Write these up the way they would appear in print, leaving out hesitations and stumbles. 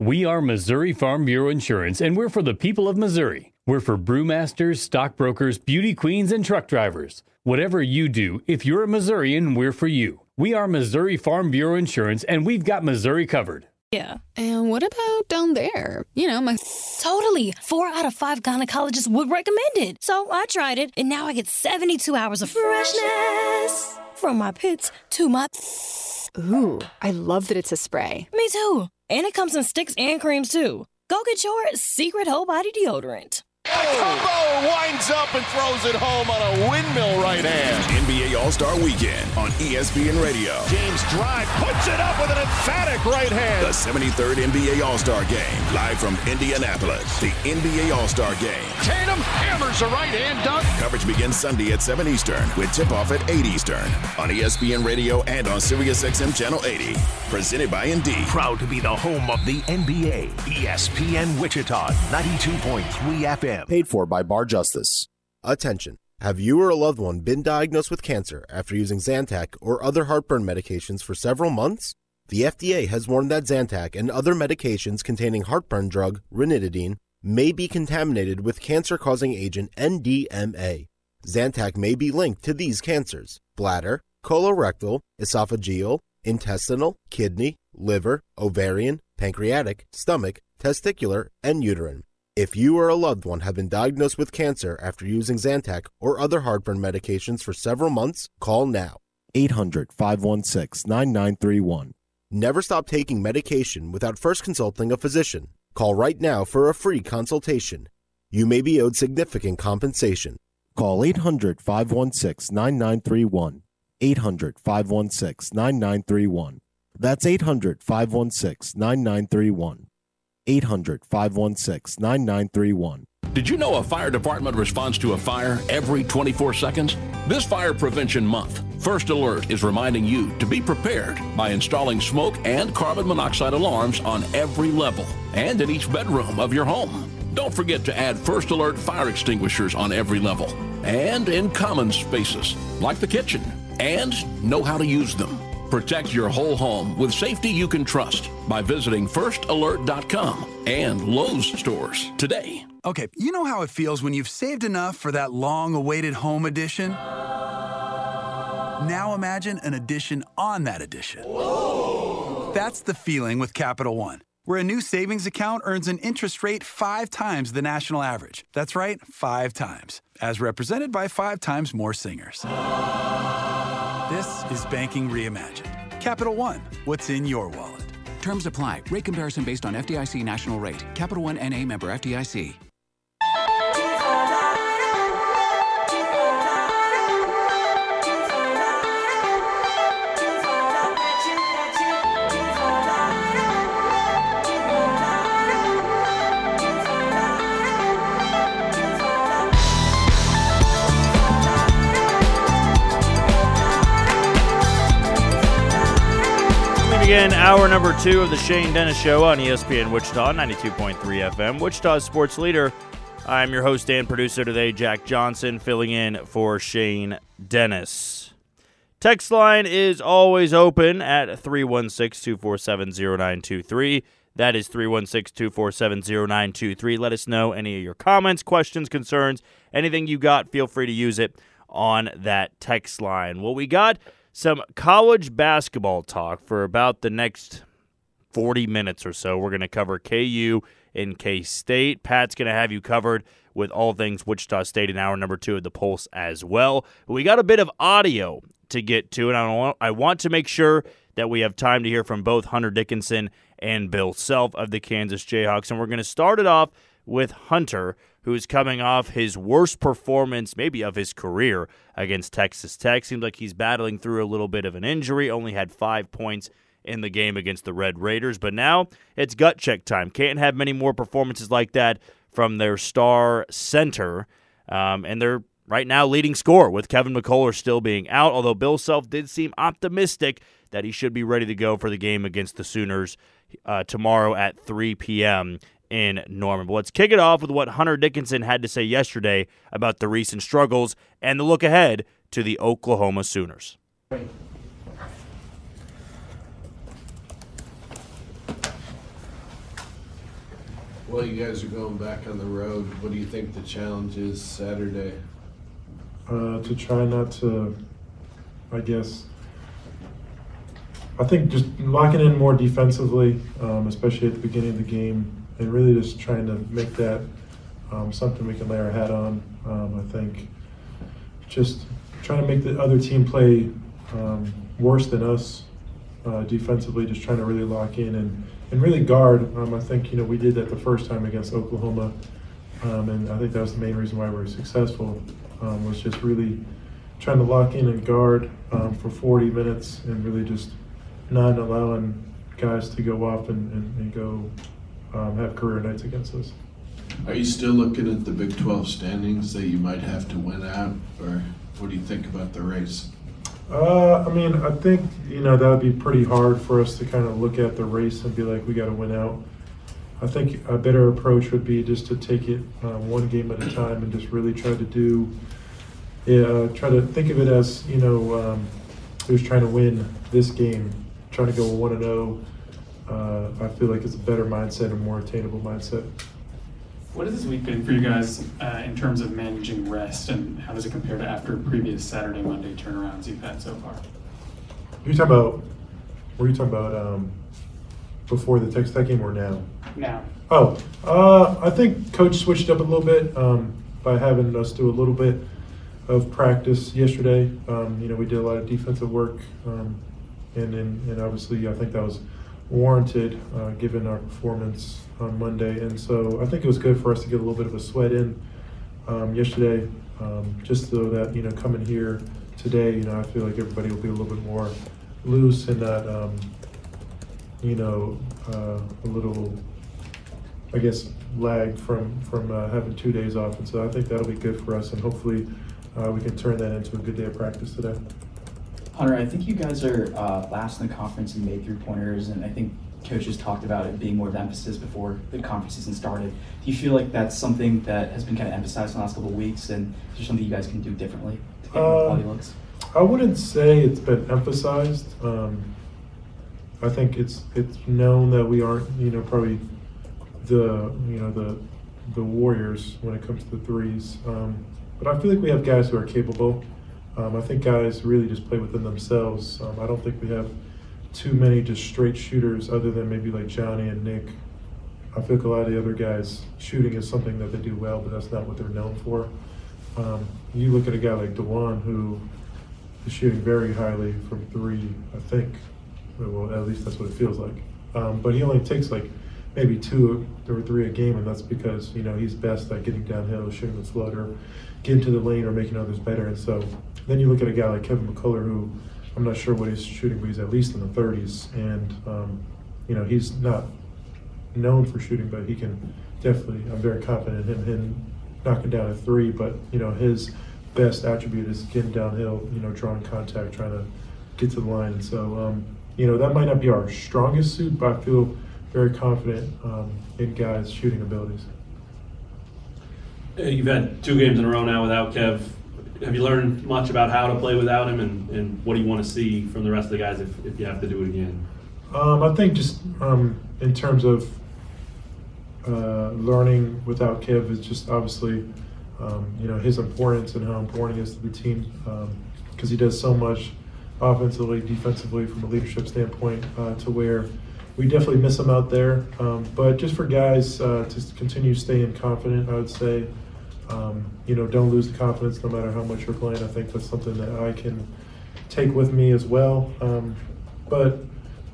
We are Missouri Farm Bureau Insurance, and we're for the people of Missouri. We're for brewmasters, stockbrokers, beauty queens, and truck drivers. Whatever you do, if you're a Missourian, we're for you. We are Missouri Farm Bureau Insurance, and we've got Missouri covered. Yeah. And what about down there? You know, my... Totally. 4 out of 5 gynecologists would recommend it. So I tried it, and now I get 72 hours of freshness from my pits to my... Ooh, I love that it's a spray. Me too. And it comes in sticks and creams, too. Go get your secret whole body deodorant. Combo winds up and throws it home on a windmill right hand. NBA All-Star Weekend on ESPN Radio. James Drive puts it up with an emphatic right hand. The 73rd NBA All-Star Game, live from Indianapolis. The NBA All-Star Game. Tatum hammers a right hand dunk. Coverage begins Sunday at 7 Eastern with tip-off at 8 Eastern on ESPN Radio and on SiriusXM Channel 80. Presented by Indeed. Proud to be the home of the NBA. ESPN Wichita, 92.3 FM. Paid for by Bar Justice. Attention. Have you or a loved one been diagnosed with cancer after using Zantac or other heartburn medications for several months? The FDA has warned that Zantac and other medications containing heartburn drug, ranitidine, may be contaminated with cancer-causing agent NDMA. Zantac may be linked to these cancers: bladder, colorectal, esophageal, intestinal, kidney, liver, ovarian, pancreatic, stomach, testicular, and uterine. If you or a loved one have been diagnosed with cancer after using Zantac or other heartburn medications for several months, call now. 800-516-9931. Never stop taking medication without first consulting a physician. Call right now for a free consultation. You may be owed significant compensation. Call 800-516-9931. 800-516-9931. That's 800-516-9931. 800-516-9931. Did you know a fire department responds to a fire every 24 seconds? This Fire Prevention Month, First Alert is reminding you to be prepared by installing smoke and carbon monoxide alarms on every level and in each bedroom of your home. Don't forget to add First Alert fire extinguishers on every level and in common spaces like the kitchen, and know how to use them. Protect your whole home with safety you can trust by visiting firstalert.com and Lowe's stores today. Okay, you know how it feels when you've saved enough for that long-awaited home addition? Now imagine an addition on that addition. Whoa. That's the feeling with Capital One, where a new savings account earns an interest rate 5 times the national average. That's right, 5 times, as represented by 5 times more singers. This is banking reimagined. Capital One, what's in your wallet? Terms apply. Rate comparison based on FDIC national rate. Capital One N.A. member FDIC. Again, hour number 2 of the Shane Dennis Show on ESPN Wichita, 92.3 FM, Wichita's sports leader. I'm your host and producer today, Jack Johnson, filling in for Shane Dennis. Text line is always open at 316-247-0923. That is 316-247-0923. Let us know any of your comments, questions, concerns, anything you got. Feel free to use it on that text line. Well, we got some college basketball talk for about the next 40 minutes or so. We're going to cover KU and K-State. Pat's going to have you covered with all things Wichita State in hour number 2 of the Pulse as well. We got a bit of audio to get to, and I want to make sure that we have time to hear from both Hunter Dickinson and Bill Self of the Kansas Jayhawks. And we're going to start it off with Hunter, who is coming off his worst performance maybe of his career against Texas Tech. Seems like he's battling through a little bit of an injury. Only had 5 points in the game against the Red Raiders. But now it's gut check time. Can't have many more performances like that from their star center. And they're right now leading scorer with Kevin McCullar still being out, although Bill Self did seem optimistic that he should be ready to go for the game against the Sooners tomorrow at 3 p.m., in Norman. But let's kick it off with what Hunter Dickinson had to say yesterday about the recent struggles and the look ahead to the Oklahoma Sooners. Well, you guys are going back on the road. What do you think the challenge is Saturday? To try not to, I guess, I think just locking in more defensively, especially at the beginning of the game, and really just trying to make that something we can lay our hat on. I think just trying to make the other team play worse than us defensively, just trying to really lock in and really guard. I think, you know, we did that the first time against Oklahoma, and I think that was the main reason why we were successful, was just really trying to lock in and guard for 40 minutes and really just not allowing guys to go up and go have career nights against us. Are you still looking at the Big 12 standings that you might have to win out, or what do you think about the race? I mean, I think, you know, that would be pretty hard for us to kind of look at the race and be like, we got to win out. I think a better approach would be just to take it one game at a time and just really try to do, try to think of it as, you know, who's trying to win this game, trying to go 1-0. I feel like it's a better mindset, a more attainable mindset. What has this week been for you guys in terms of managing rest, and how does it compare to after previous Saturday, Monday turnarounds you've had so far? Were you talking about before the Texas Tech game or now? Now. Oh, I think Coach switched up a little bit by having us do a little bit of practice yesterday. You know, we did a lot of defensive work, and obviously I think that was warranted given our performance on Monday, and so I think it was good for us to get a little bit of a sweat in yesterday, just so that, you know, coming here today, you know, I feel like everybody will be a little bit more loose and not, you know, a little, I guess, lagged from having 2 days off, and so I think that'll be good for us, and hopefully we can turn that into a good day of practice today. Hunter, I think you guys are last in the conference in made three-pointers, and I think coaches talked about it being more of an emphasis before the conference season started. Do you feel like that's something that has been kind of emphasized in the last couple of weeks, and is there something you guys can do differently to get more quality looks? I wouldn't say it's been emphasized. I think it's known that we aren't, you know, probably the warriors when it comes to the threes. But I feel like we have guys who are capable. I think guys really just play within themselves. I don't think we have too many just straight shooters other than maybe like Johnny and Nick. I feel like a lot of the other guys, shooting is something that they do well, but that's not what they're known for. You look at a guy like DeJuan, who is shooting very highly from three, I think. Well, at least that's what it feels like. But he only takes like maybe two or three a game, and that's because, you know, he's best at getting downhill, shooting the floater, getting to the lane, or making others better. And so then you look at a guy like Kevin McCullar, who I'm not sure what he's shooting, but he's at least in the 30s. And, you know, he's not known for shooting, but he can definitely, I'm very confident in him knocking down a three. But, you know, his best attribute is getting downhill, you know, drawing contact, trying to get to the line. And so, you know, that might not be our strongest suit, but I feel very confident in guys' shooting abilities. You've had two games in a row now without Kev. Have you learned much about how to play without him, and what do you want to see from the rest of the guys if you have to do it again? I think just in terms of learning without Kev is just obviously, you know, his importance and how important he is to the team, because he does so much offensively, defensively, from a leadership standpoint, to where we definitely miss him out there. But just for guys to continue staying confident, I would say, you know, don't lose the confidence no matter how much you're playing. I think that's something that I can take with me as well. But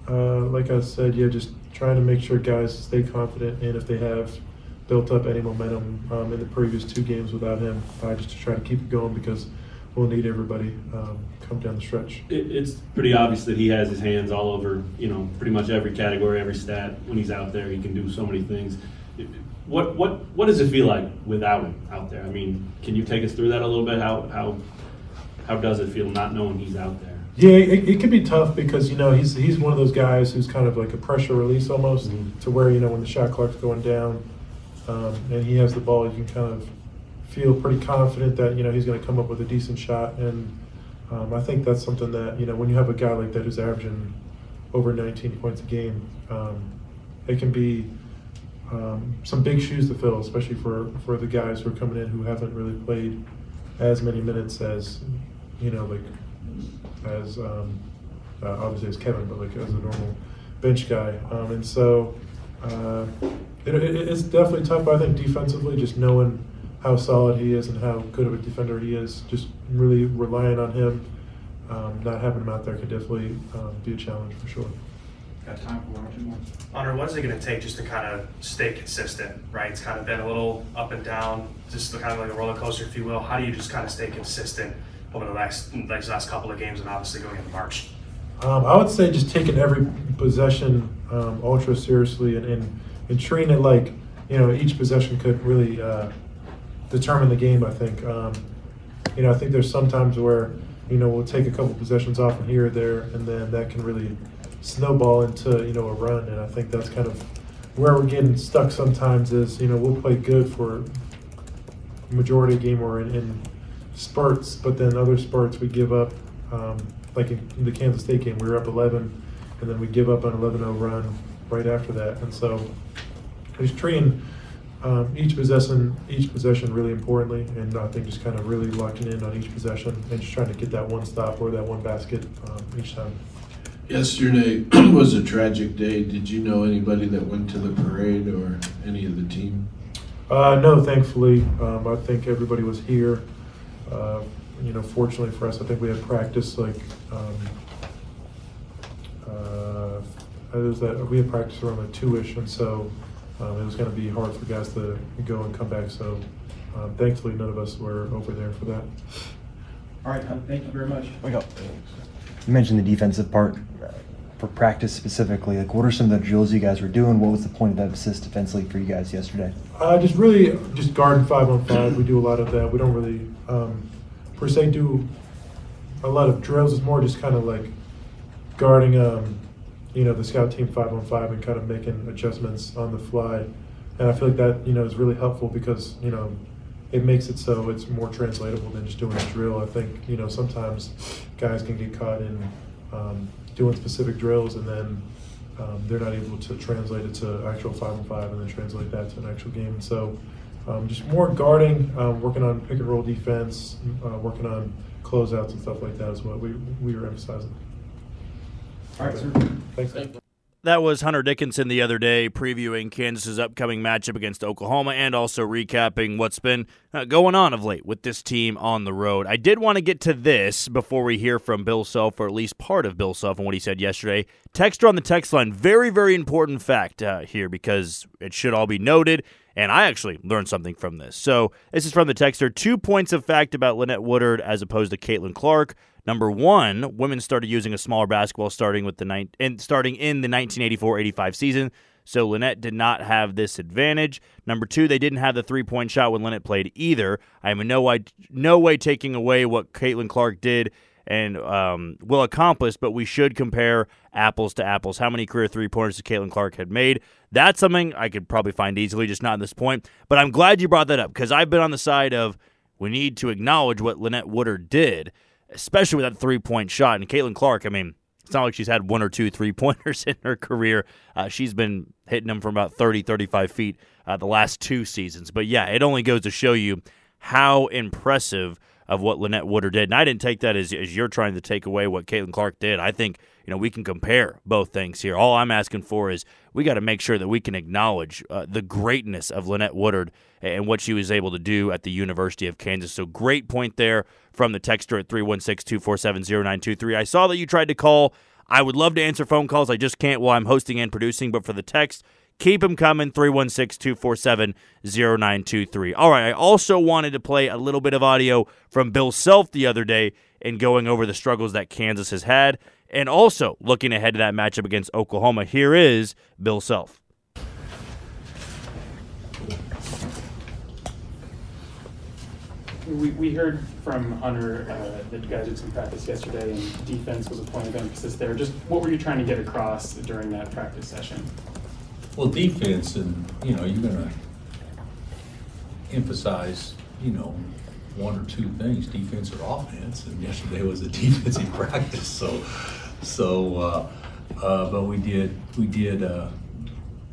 like I said, yeah, just trying to make sure guys stay confident, and if they have built up any momentum in the previous two games without him, just to try to keep it going, because we'll need everybody come down the stretch. It's pretty obvious that he has his hands all over, you know, pretty much every category, every stat. When he's out there, he can do so many things. What does it feel like without him out there? I mean, can you take us through that a little bit? How does it feel not knowing he's out there? Yeah, it can be tough, because, you know, he's one of those guys who's kind of like a pressure release almost, to where, you know, when the shot clock's going down and he has the ball, you can kind of feel pretty confident that, you know, he's going to come up with a decent shot. And I think that's something that, you know, when you have a guy like that who's averaging over 19 points a game, it can be some big shoes to fill, especially for the guys who are coming in who haven't really played as many minutes as, you know, like as obviously as Kevin, but like as a normal bench guy. And so it's definitely tough. But I think defensively, just knowing how solid he is and how good of a defender he is, just really relying on him, not having him out there could definitely be a challenge for sure. Got time for one or two more. Hunter, what is it going to take just to kind of stay consistent, right? It's kind of been a little up and down, just kind of like a roller coaster, if you will. How do you just kind of stay consistent over the last couple of games and obviously going into March? I would say just taking every possession ultra seriously and treating it like, you know, each possession could really determine the game, I think. You know, I think there's sometimes where, you know, we'll take a couple possessions off from here or there, and then that can really snowball into, you know, a run. And I think that's kind of where we're getting stuck sometimes is, you know, we'll play good for majority of the game or in spurts, but then other spurts we give up. Like in the Kansas State game, we were up 11, and then we give up an 11-0 run right after that. And so just treating each possession really importantly, and I think just kind of really locking in on each possession and just trying to get that one stop or that one basket each time. Yesterday was a tragic day. Did you know anybody that went to the parade or any of the team? No, thankfully. I think everybody was here. You know, fortunately for us, I think we had practice like we had practice around like 2-ish, and so it was going to be hard for guys to go and come back. So thankfully, none of us were over there for that. All right, thank you very much. We go. You mentioned the defensive part for practice specifically. Like, what are some of the drills you guys were doing? What was the point of emphasis defensively for you guys yesterday? Just really just guarding 5-on-5. We do a lot of that. We don't really per se do a lot of drills. It's more just kind of like guarding, you know, the scout team 5-on-5 and kind of making adjustments on the fly. And I feel like that, you know, is really helpful because, you know, it makes it so it's more translatable than just doing a drill. I think, you know, sometimes guys can get caught in doing specific drills and then they're not able to translate it to actual 5-on-5 and then translate that to an actual game. And so just more guarding, working on pick and roll defense, working on closeouts and stuff like that is what we were emphasizing. All right, sir. Thanks. That was Hunter Dickinson the other day previewing Kansas's upcoming matchup against Oklahoma and also recapping what's been going on of late with this team on the road. I did want to get to this before we hear from Bill Self, or at least part of Bill Self and what he said yesterday. Texter on the text line, very, very important fact here because it should all be noted, and I actually learned something from this. So this is from the texter, 2 points of fact about Lynette Woodard as opposed to Caitlin Clark. Number one, women started using a smaller basketball starting in the 1984-85 season, so Lynette did not have this advantage. Number two, they didn't have the three-point shot when Lynette played either. I am in no way taking away what Caitlin Clark did and will accomplish, but we should compare apples to apples. How many career three-pointers did Caitlin Clark had made? That's something I could probably find easily, just not at this point. But I'm glad you brought that up because I've been on the side of we need to acknowledge what Lynette Woodard did, especially with that three-point shot. And Caitlin Clark, I mean, it's not like she's had one or two three-pointers in her career. She's been hitting them from about 30, 35 feet the last two seasons. But, yeah, it only goes to show you how impressive of what Lynette Woodard did. And I didn't take that as you're trying to take away what Caitlin Clark did. I think, you know, we can compare both things here. All I'm asking for is we got to make sure that we can acknowledge the greatness of Lynette Woodard and what she was able to do at the University of Kansas. So great point there from the texter at 316-247-0923. I saw that you tried to call. I would love to answer phone calls. I just can't while I'm hosting and producing, but for the text, keep them coming, 316-247-0923. All right, I also wanted to play a little bit of audio from Bill Self the other day in going over the struggles that Kansas has had and also looking ahead to that matchup against Oklahoma. Here is Bill Self. We heard from Hunter that you guys did some practice yesterday and defense was a point of emphasis there. Just what were you trying to get across during that practice session? Well, defense, and, you know, you're going to emphasize, you know, one or two things, defense or offense, and yesterday was a defensive practice, so but we did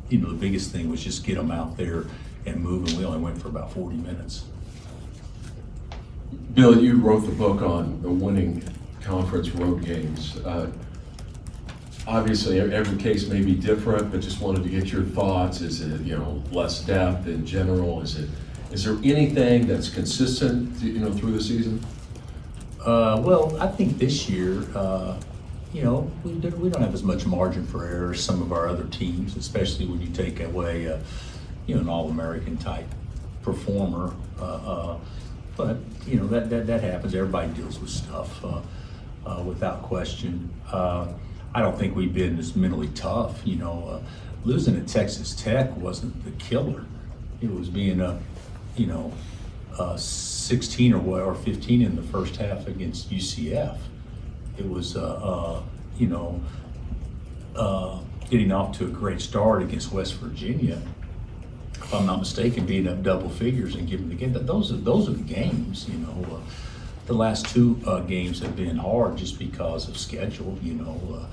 you know, the biggest thing was just get them out there and moving. We only went for about 40 minutes. Bill, you wrote the book on the winning conference road games. Obviously, every case may be different, but just wanted to get your thoughts. Is it, you know, less depth in general? Is there anything that's consistent, you know, through the season? Well, I think this year, you know, we don't have as much margin for error as some of our other teams, especially when you take away, you know, an All-American type performer. But you know that happens. Everybody deals with stuff, without question. I don't think we've been as mentally tough. You know, losing to Texas Tech wasn't the killer. It was being up, you know, 16 or 15 in the first half against UCF. It was, you know, getting off to a great start against West Virginia. If I'm not mistaken, being up double figures and giving the game. Those are the games, you know. The last two games have been hard just because of schedule, you know,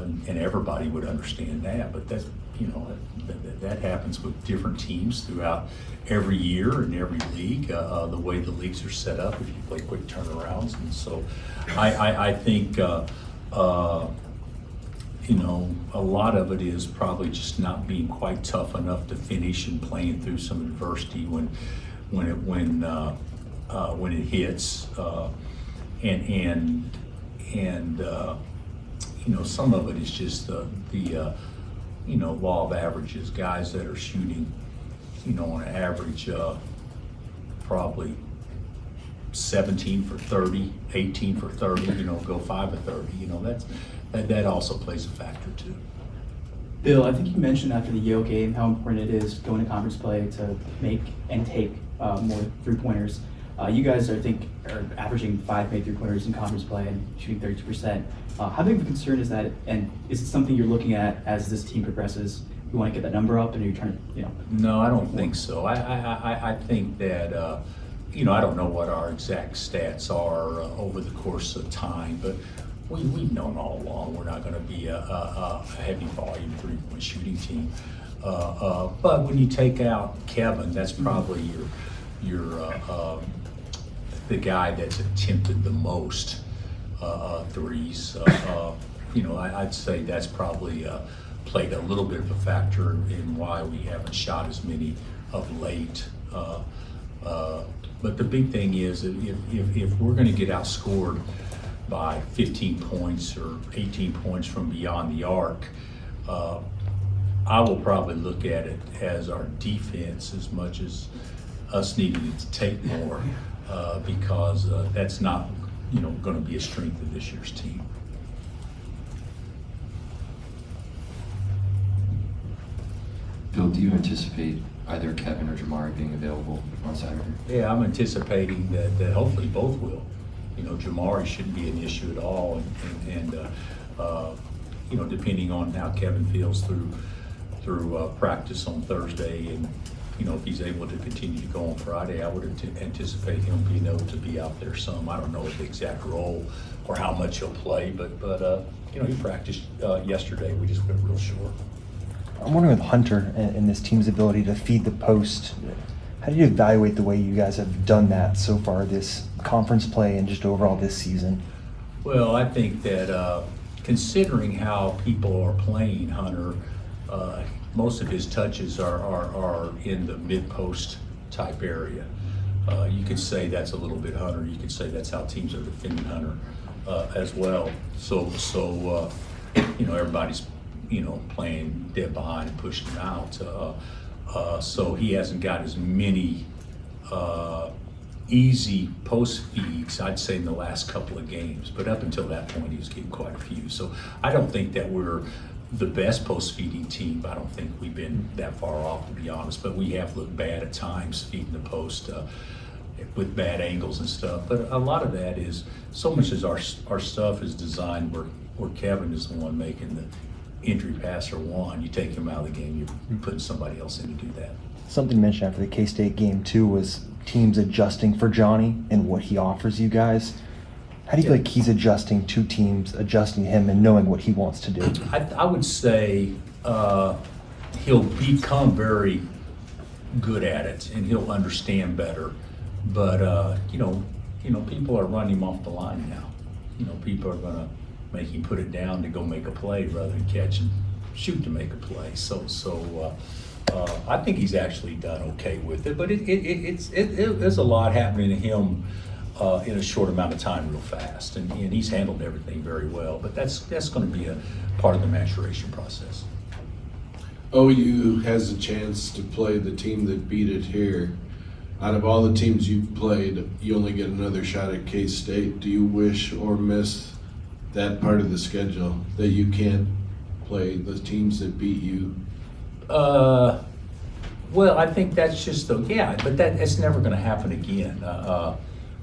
and everybody would understand that. But that's, you know, that happens with different teams throughout every year and every league. The way the leagues are set up, if you play quick turnarounds, and so I think you know, a lot of it is probably just not being quite tough enough to finish and playing through some adversity when it hits, and you know, some of it is just the you know, law of averages. Guys that are shooting, you know, on average, probably 17 for 30, 18 for 30, you know, go 5 for 30, you know, that also plays a factor too. Bill, I think you mentioned after the Yale game how important it is going to conference play to make and take more three-pointers. You guys, I think, are averaging 5 made three-pointers in conference play and shooting 32%. How big of a concern is that, and is it something you're looking at as this team progresses? You want to get that number up, and you're trying to, you know? No, I don't think so. I think that, you know, I don't know what our exact stats are over the course of time, but we've known all along we're not going to be a heavy volume three-point shooting team. But when you take out Kevin, that's probably your the guy that's attempted the most threes. You know, I'd say that's probably played a little bit of a factor in why we haven't shot as many of late. But the big thing is that if we're going to get outscored by 15 points or 18 points from beyond the arc, I will probably look at it as our defense as much as us needing to take more, because that's not, you know, going to be a strength of this year's team. Bill, do you anticipate either Kevin or Jamari being available on Saturday? Yeah, I'm anticipating that hopefully both will. You know, Jamari shouldn't be an issue at all, and you know, depending on how Kevin feels through practice on Thursday, and you know, if he's able to continue to go on Friday, I would anticipate him being able to be out there some. I don't know the exact role or how much he'll play, but you know, he practiced yesterday. We just went real short. I'm wondering with Hunter and this team's ability to feed the post, how do you evaluate the way you guys have done that so far this conference play and just overall this season? Well, I think that considering how people are playing Hunter, most of his touches are in the mid-post type area. You could say that's a little bit Hunter. You could say that's how teams are defending Hunter as well. So you know, everybody's, you know, playing dead behind and pushing out. So he hasn't got as many easy post feeds, I'd say, in the last couple of games. But up until that point, he was getting quite a few. So I don't think that we're the best post feeding team. I don't think we've been that far off, to be honest. But we have looked bad at times feeding the post with bad angles and stuff. But a lot of that is, so much as our stuff is designed where Kevin is the one making the injury pass or one, you take him out of the game, you're putting somebody else in to do that. Something mentioned after the K-State game too was teams adjusting for Johnny and what he offers you guys. How do you feel like he's adjusting to teams, adjusting him and knowing what he wants to do? I would say he'll become very good at it and he'll understand better. But people are running him off the line now. People are gonna make him put it down to go make a play rather than catch and shoot to make a play. So I think he's actually done okay with it. But there's a lot happening to him in a short amount of time, real fast, and he's handled everything very well. But that's going to be a part of the maturation process. OU has a chance to play the team that beat it here. Out of all the teams you've played, you only get another shot at K-State. Do you wish or miss that part of the schedule, that you can't play the teams that beat you? Well, I think that's just but that's never going to happen again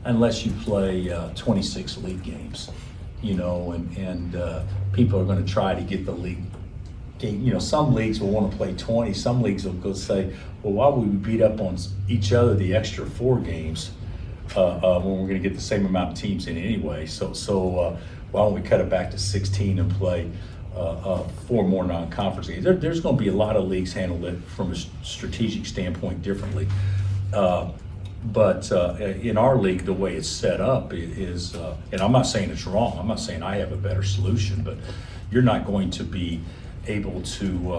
unless you play 26 league games, and people are going to try to get the league. Some leagues will want to play 20. Some leagues will go say, well, why would we beat up on each other the extra 4 games when we're going to get the same amount of teams in anyway? So why don't we cut it back to 16 and play 4 more non-conference games? There's going to be a lot of leagues handle it from a strategic standpoint differently. But in our league, the way it's set up is, and I'm not saying it's wrong. I'm not saying I have a better solution, but you're not going to be able to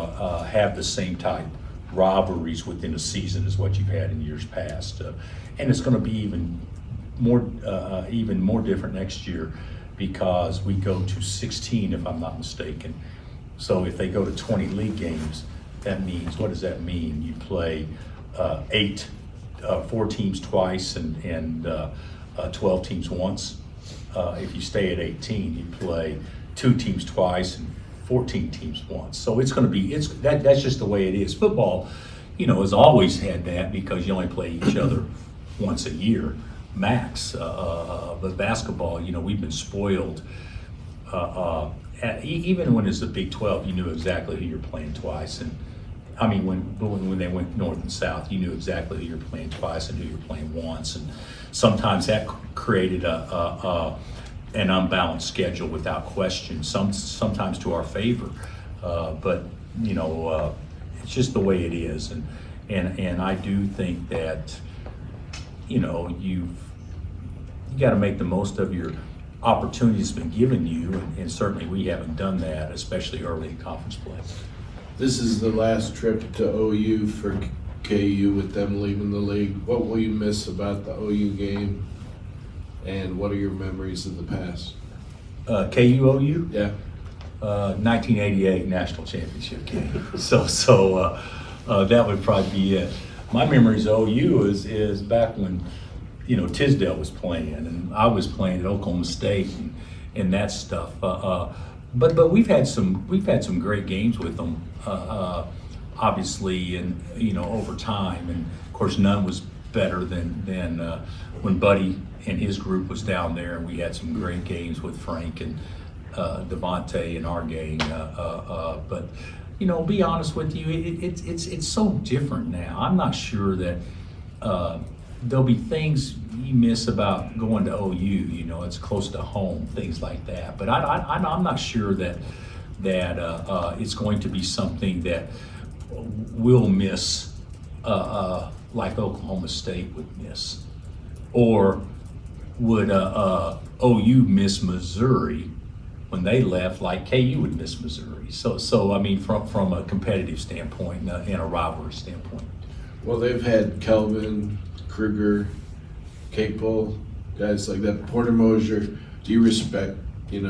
have the same type rivalries within a season as what you've had in years past, and it's going to be even more different next year because we go to 16, if I'm not mistaken. So if they go to 20 league games, that means, what does that mean? You play 4 teams twice and 12 teams once. If you stay at 18, you play 2 teams twice and 14 teams once. So it's going to be, that's just the way it is. Football, has always had that because you only play each other once a year, max. But basketball, we've been spoiled. Even when it's the Big 12, you knew exactly who you're playing twice. And I mean, when they went north and south, you knew exactly who you're playing twice and who you're playing once. And sometimes that created an unbalanced schedule without question, sometimes to our favor. But it's just the way it is. And I do think that, you gotta make the most of your opportunities been given you, and certainly we haven't done that, especially early in conference play. This is the last trip to OU for KU with them leaving the league. What will you miss about the OU game? And what are your memories of the past? KUOU? Yeah. 1988 National Championship game. So that would probably be it. My memories of OU is back when, Tisdale was playing and I was playing at Oklahoma State and that stuff. But we've had some great games with them, obviously, and over time. And of course, none was better than when Buddy and his group was down there, and we had some great games with Frank and Devontae and our gang. But be honest with you, it's so different now. I'm not sure that there'll be things you miss about going to OU. It's close to home, things like that. But I'm not sure that it's going to be something that we'll miss like Oklahoma State would miss, or would OU miss Missouri when they left, like KU would miss Missouri. So I mean, from a competitive standpoint and a rivalry standpoint. Well, they've had Kelvin, Kruger, Capel, guys like that. Porter Moser. Do you respect, the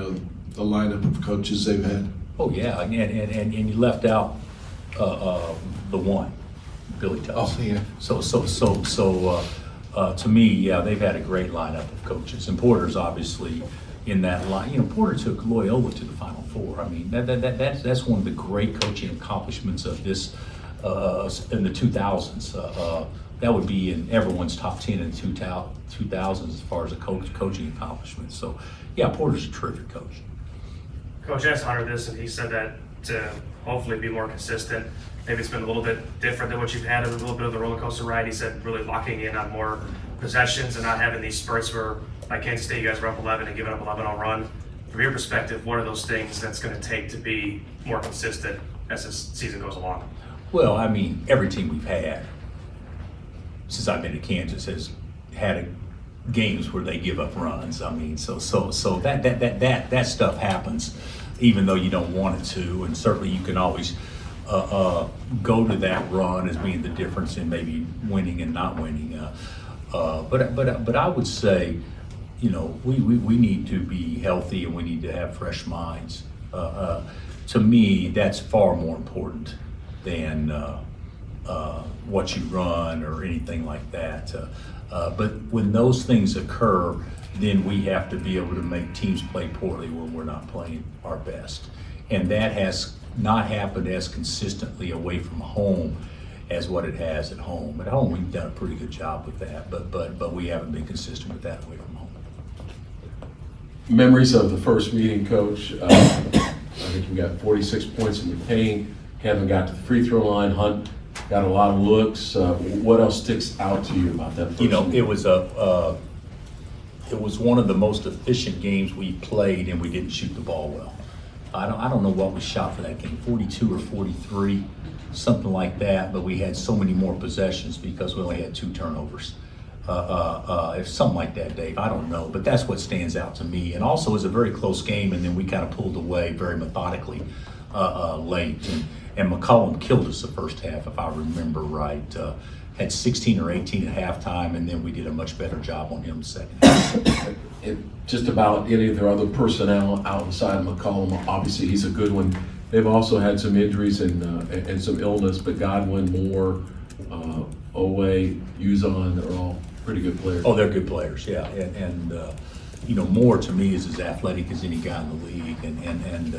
lineup of coaches they've had? Oh yeah, and you left out the one, Billy Tubbs. Oh yeah. So. To me, yeah, they've had a great lineup of coaches, and Porter's obviously in that line. Porter took Loyola to the Final Four. I mean, that's one of the great coaching accomplishments of this in the 2000s. That would be in everyone's top 10 in the 2000s as far as a coaching accomplishment. So, yeah, Porter's a terrific coach. Coach, asked Hunter this, and he said that to hopefully be more consistent. Maybe it's been a little bit different than what you've had, a little bit of the roller coaster ride. He said really locking in on more possessions and not having these spurts where, like Kansas State, you guys were up 11 and giving up 11 on run. From your perspective, what are those things that's going to take to be more consistent as this season goes along? Well, I mean, every team we've had since I've been to Kansas has had games where they give up runs. I mean, so that stuff happens, even though you don't want it to, and certainly you can always go to that run as being the difference in maybe winning and not winning. But I would say, you know, we need to be healthy and we need to have fresh minds. To me, that's far more important than what you run or anything like that. But when those things occur, then we have to be able to make teams play poorly when we're not playing our best. And that has not happened as consistently away from home as what it has at home. At home, we've done a pretty good job with that, but we haven't been consistent with that away from home. Memories of the first meeting, Coach. I think we got 46 points in the paint. Kevin got to the free throw line. Hunt got a lot of looks. What else sticks out to you about that first meeting? It was one of the most efficient games we played, and we didn't shoot the ball well. I don't know what we shot for that game, 42 or 43, something like that, but we had so many more possessions because we only had 2 turnovers. If something like that, Dave, I don't know, but that's what stands out to me. And also, it was a very close game, and then we kind of pulled away very methodically late. And McCollum killed us the first half, if I remember right. Had 16 or 18 at halftime, and then we did a much better job on him second half. Just about any of their other personnel outside of McCollum, obviously he's a good one. They've also had some injuries and some illness, but Godwin Moore, Owee, Uzon, they're all pretty good players. Oh, they're good players, yeah. And you know, Moore to me is as athletic as any guy in the league. And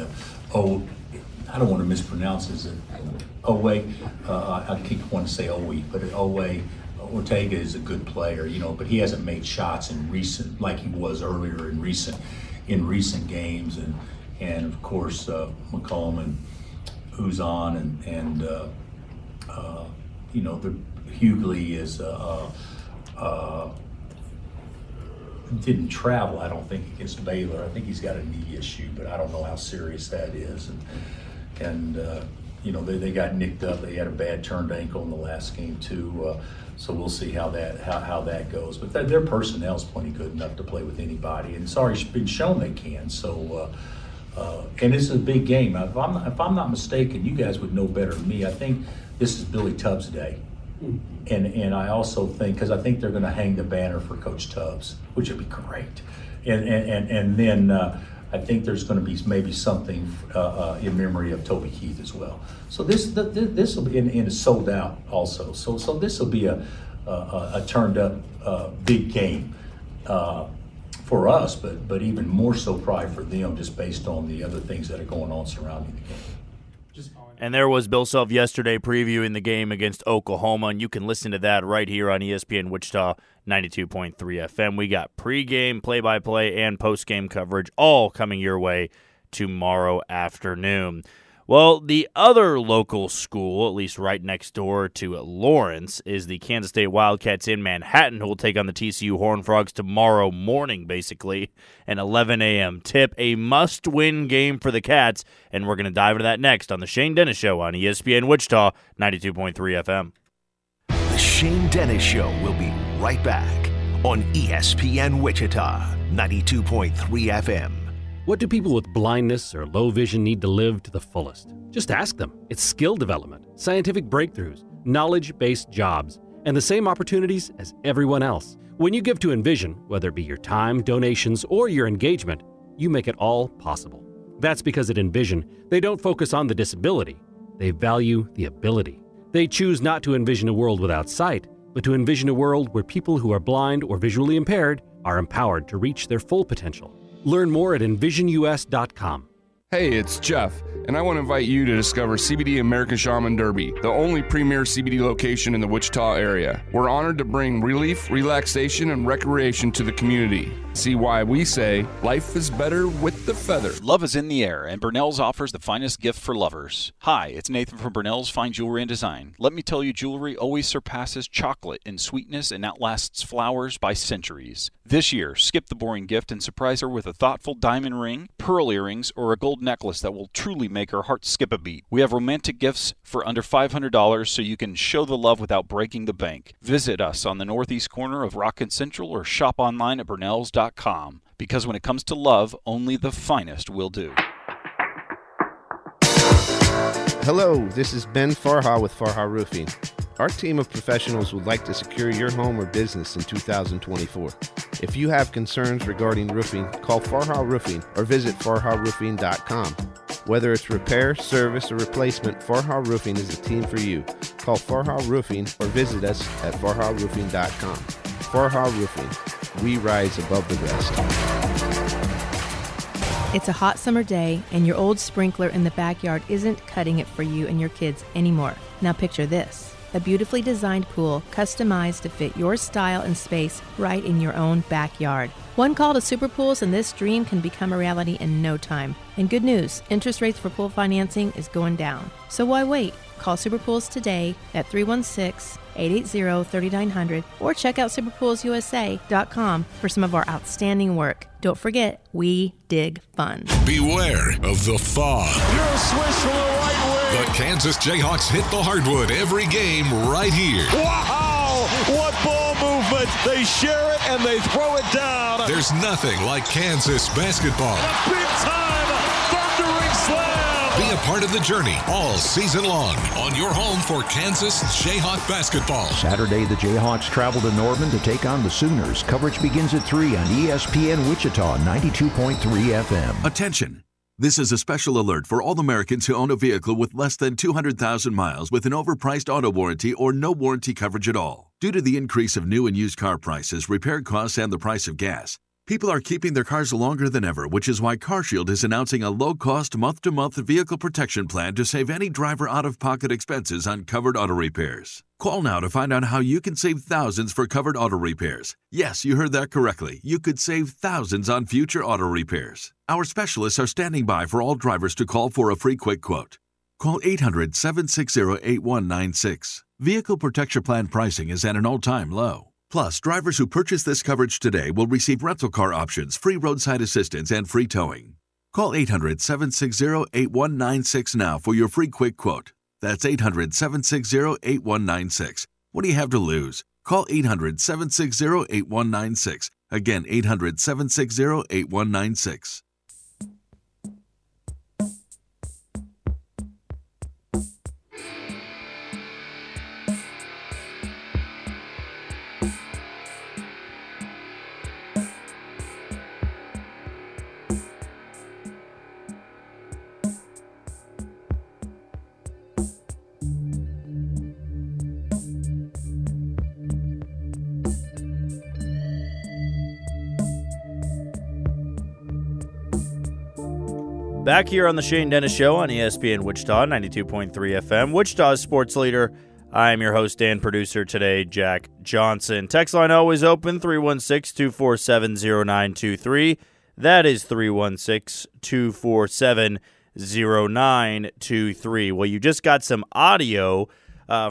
I don't want to mispronounce his name. Owee, I keep wanting to say Owee, but Owee Ortega is a good player, you know, but he hasn't made shots in recent, like he was earlier in recent games, and of course McCollum and Uzon and you know, the Hughley is didn't travel, I don't think, against Baylor. I think he's got a knee issue, but I don't know how serious that is, and you know, they got nicked up. They had a bad turned ankle in the last game too, so we'll see how that goes. But their personnel is plenty good enough to play with anybody, and it's already been shown they can. So, and this is a big game. If I'm not mistaken, you guys would know better than me. I think this is Billy Tubbs' day, and I also think, because I think they're going to hang the banner for Coach Tubbs, which would be great, and then. I think there's going to be maybe something in memory of Toby Keith as well. So this will be and it's sold out also. So this will be a turned up big game for us, but even more so probably for them, just based on the other things that are going on surrounding the game. And there was Bill Self yesterday previewing the game against Oklahoma, and you can listen to that right here on ESPN Wichita 92.3 FM. We got pregame, play-by-play, and postgame coverage all coming your way tomorrow afternoon. Well, the other local school, at least right next door to Lawrence, is the Kansas State Wildcats in Manhattan, who will take on the TCU Horned Frogs tomorrow morning, basically, an 11 a.m. tip. A must-win game for the Cats, and we're going to dive into that next on The Shane Dennis Show on ESPN Wichita, 92.3 FM. The Shane Dennis Show will be right back on ESPN Wichita, 92.3 FM. What do people with blindness or low vision need to live to the fullest? Just ask them. It's skill development, scientific breakthroughs, knowledge-based jobs, and the same opportunities as everyone else. When you give to Envision, whether it be your time, donations, or your engagement, you make it all possible. That's because at Envision, they don't focus on the disability. They value the ability. They choose not to envision a world without sight, but to envision a world where people who are blind or visually impaired are empowered to reach their full potential. Learn more at EnvisionUS.com. Hey, it's Jeff, and I want to invite you to discover CBD American Shaman Derby, the only premier CBD location in the Wichita area. We're honored to bring relief, relaxation, and recreation to the community. See why we say life is better with the feather. Love is in the air, and Burnell's offers the finest gift for lovers. Hi, it's Nathan from Burnell's Fine Jewelry and Design. Let me tell you, jewelry always surpasses chocolate in sweetness and outlasts flowers by centuries. This year, skip the boring gift and surprise her with a thoughtful diamond ring, pearl earrings, or a gold necklace that will truly make her heart skip a beat. We have romantic gifts for under $500 so you can show the love without breaking the bank. Visit us on the northeast corner of Rock and Central or shop online at burnells.com, because when it comes to love, only the finest will do. Hello, this is Ben Farha with Farha Roofing. Our team of professionals would like to secure your home or business in 2024. If you have concerns regarding roofing, call Farha Roofing or visit farharoofing.com. Whether it's repair, service, or replacement, Farha Roofing is the team for you. Call Farha Roofing or visit us at farharoofing.com. Farha Roofing, we rise above the rest. It's a hot summer day, and your old sprinkler in the backyard isn't cutting it for you and your kids anymore. Now picture this. A beautifully designed pool customized to fit your style and space right in your own backyard. One call to Super Pools and this dream can become a reality in no time. And good news, interest rates for pool financing is going down. So why wait? Call Super Pools today at 316-880-3900 or check out superpoolsusa.com for some of our outstanding work. Don't forget, we dig fun. Beware of the fog. You're swish to the right wing. The Kansas Jayhawks hit the hardwood every game right here. Wow! What ball movement! They share it and they throw it down. There's nothing like Kansas basketball. A big-time thundering slam! Be a part of the journey all season long on your home for Kansas Jayhawk basketball. Saturday, the Jayhawks travel to Norman to take on the Sooners. Coverage begins at 3 on ESPN Wichita, 92.3 FM. Attention. This is a special alert for all Americans who own a vehicle with less than 200,000 miles with an overpriced auto warranty or no warranty coverage at all. Due to the increase of new and used car prices, repair costs, and the price of gas, people are keeping their cars longer than ever, which is why CarShield is announcing a low-cost, month-to-month vehicle protection plan to save any driver out-of-pocket expenses on covered auto repairs. Call now to find out how you can save thousands for covered auto repairs. Yes, you heard that correctly. You could save thousands on future auto repairs. Our specialists are standing by for all drivers to call for a free quick quote. Call 800-760-8196. Vehicle protection plan pricing is at an all-time low. Plus, drivers who purchase this coverage today will receive rental car options, free roadside assistance, and free towing. Call 800-760-8196 now for your free quick quote. That's 800-760-8196. What do you have to lose? Call 800-760-8196. Again, 800-760-8196. Back here on the Shane Dennis Show on ESPN Wichita, 92.3 FM, Wichita's sports leader. I am your host and producer today, Jack Johnson. Text line always open, 316-247-0923. That is 316-247-0923. Well, you just got some audio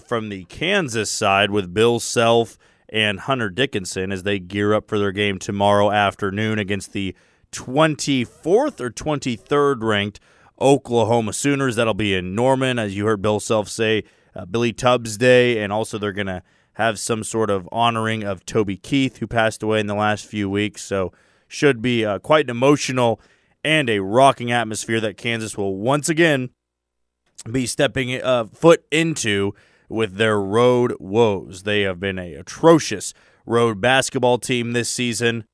from the Kansas side with Bill Self and Hunter Dickinson as they gear up for their game tomorrow afternoon against the 24th or 23rd ranked Oklahoma Sooners. That'll be in Norman, as you heard Bill Self say, Billy Tubbs Day, and also they're going to have some sort of honoring of Toby Keith, who passed away in the last few weeks. So should be quite an emotional and a rocking atmosphere that Kansas will once again be stepping foot into with their road woes. They have been an atrocious road basketball team this season.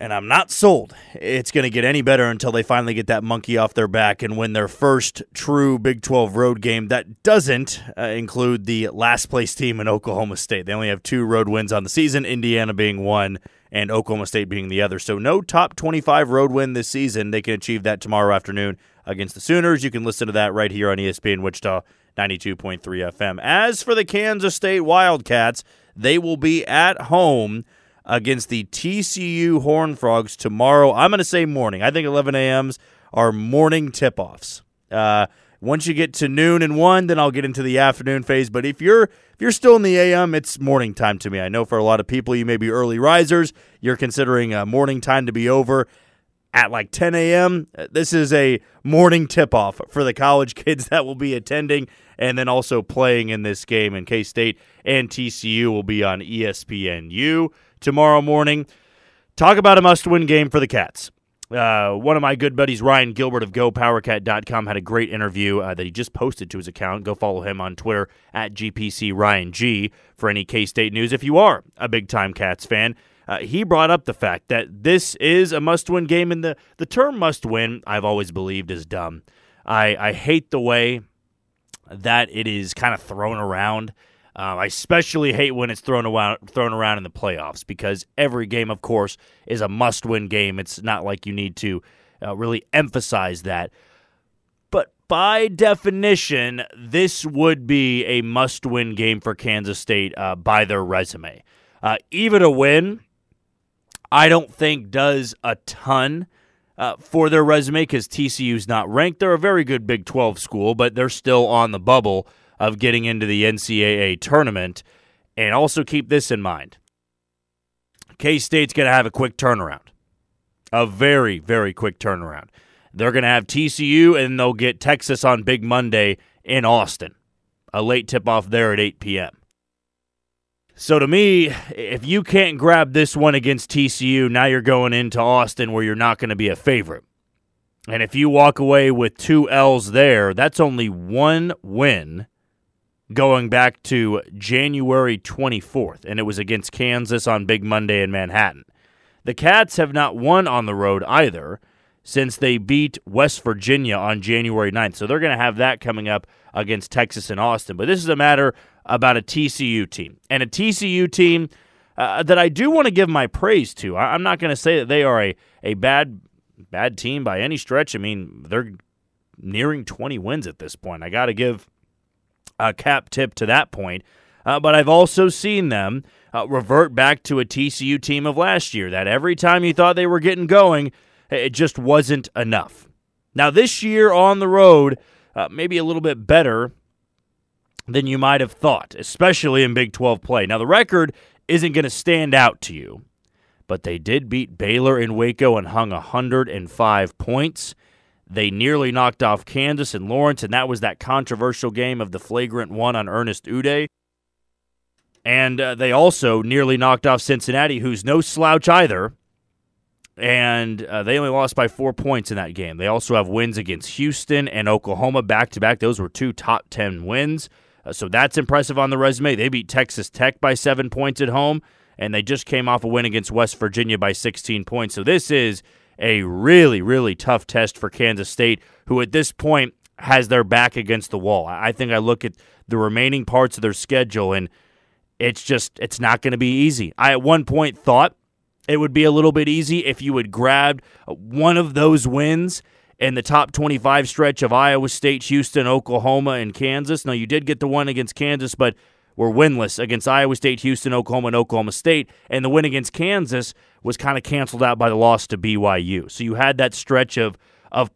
And I'm not sold it's going to get any better until they finally get that monkey off their back and win their first true Big 12 road game. That doesn't include the last-place team in Oklahoma State. They only have two road wins on the season, Indiana being one and Oklahoma State being the other. So no top 25 road win this season. They can achieve that tomorrow afternoon against the Sooners. You can listen to that right here on ESPN Wichita, 92.3 FM. As for the Kansas State Wildcats, they will be at home against the TCU Horned Frogs tomorrow. I'm going to say morning. I think 11 a.m.s are morning tip-offs. Once you get to noon and 1, then I'll get into the afternoon phase. But if you're still in the a.m., it's morning time to me. I know for a lot of people, you may be early risers. You're considering morning time to be over at like 10 a.m. This is a morning tip-off for the college kids that will be attending and then also playing in this game. And K-State and TCU will be on ESPNU tomorrow morning. Talk about a must-win game for the Cats. One of my good buddies, Ryan Gilbert of GoPowerCat.com, had a great interview that he just posted to his account. Go follow him on Twitter at GPCRyanG for any K-State news. If you are a big-time Cats fan, he brought up the fact that this is a must-win game, and the term must-win I've always believed is dumb. I hate the way that it is kind of thrown around. I especially hate when it's thrown around in the playoffs, because every game, of course, is a must-win game. It's not like you need to really emphasize that. But by definition, this would be a must-win game for Kansas State by their resume. Even a win, I don't think does a ton for their resume, because TCU's not ranked. They're a very good Big 12 school, but they're still on the bubble of getting into the NCAA tournament. And also keep this in mind. K-State's going to have a quick turnaround. A very, very quick turnaround. They're going to have TCU, and they'll get Texas on Big Monday in Austin. A late tip-off there at 8 p.m. So to me, if you can't grab this one against TCU, now you're going into Austin where you're not going to be a favorite. And if you walk away with two L's there, that's only one win going back to January 24th, and it was against Kansas on Big Monday in Manhattan. The Cats have not won on the road either since they beat West Virginia on January 9th, so they're going to have that coming up against Texas and Austin. But this is a matter about a TCU team, and a TCU team that I do want to give my praise to. I'm not going to say that they are a bad team by any stretch. I mean, they're nearing 20 wins at this point. I got to give a cap tip to that point. But I've also seen them revert back to a TCU team of last year that every time you thought they were getting going, it just wasn't enough. Now this year on the road, maybe a little bit better than you might have thought, especially in Big 12 play. Now the record isn't going to stand out to you, but they did beat Baylor in Waco and hung 105 points. They nearly knocked off Kansas and Lawrence, and that was that controversial game of the flagrant one on Ernest Uday. And they also nearly knocked off Cincinnati, who's no slouch either. And they only lost by 4 points in that game. They also have wins against Houston and Oklahoma back-to-back. Those were two top 10 wins. So that's impressive on the resume. They beat Texas Tech by 7 points at home, and they just came off a win against West Virginia by 16 points. So this is a really, really tough test for Kansas State, who at this point has their back against the wall. I think I look at the remaining parts of their schedule, and it's not going to be easy. I at one point thought it would be a little bit easy if you had grabbed one of those wins in the top 25 stretch of Iowa State, Houston, Oklahoma, and Kansas. Now, you did get the one against Kansas, but were winless against Iowa State, Houston, Oklahoma, and Oklahoma State, and the win against Kansas was kind of canceled out by the loss to BYU. So you had that stretch of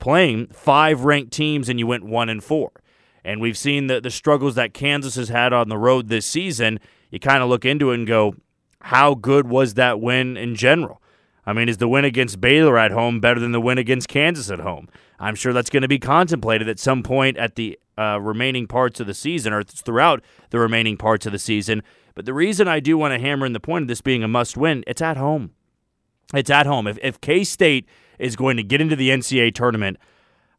playing five ranked teams, and you went 1-4. And we've seen the struggles that Kansas has had on the road this season. You kind of look into it and go, how good was that win in general? I mean, is the win against Baylor at home better than the win against Kansas at home? I'm sure that's going to be contemplated at some point at the remaining parts of the season, or throughout the remaining parts of the season. But the reason I do want to hammer in the point of this being a must-win, it's at home. It's at home. If K-State is going to get into the NCAA tournament,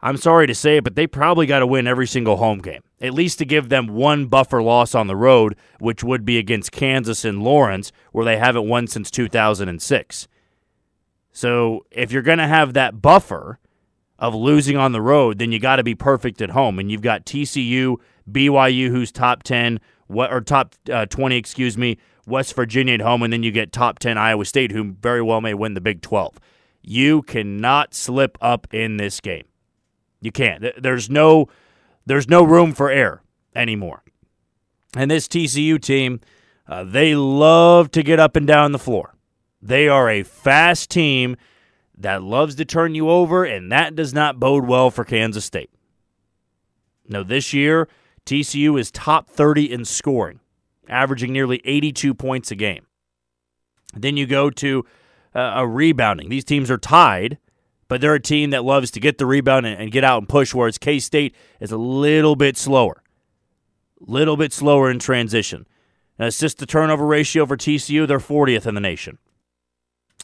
I'm sorry to say it, but they probably got to win every single home game, at least to give them one buffer loss on the road, which would be against Kansas and Lawrence, where they haven't won since 2006. So if you're going to have that buffer of losing on the road, then you got to be perfect at home. And you've got TCU, BYU, who's top 20, West Virginia at home, and then you get top 10 Iowa State, who very well may win the Big 12. You cannot slip up in this game. You can't. There's no room for error anymore. And this TCU team, they love to get up and down the floor. They are a fast team that loves to turn you over, and that does not bode well for Kansas State. Now, this year, TCU is top 30 in scoring, averaging nearly 82 points a game. Then you go to a rebounding. These teams are tied, but they're a team that loves to get the rebound and get out and push, whereas K-State is a little bit slower in transition. Now, assist to turnover ratio for TCU, they're 40th in the nation.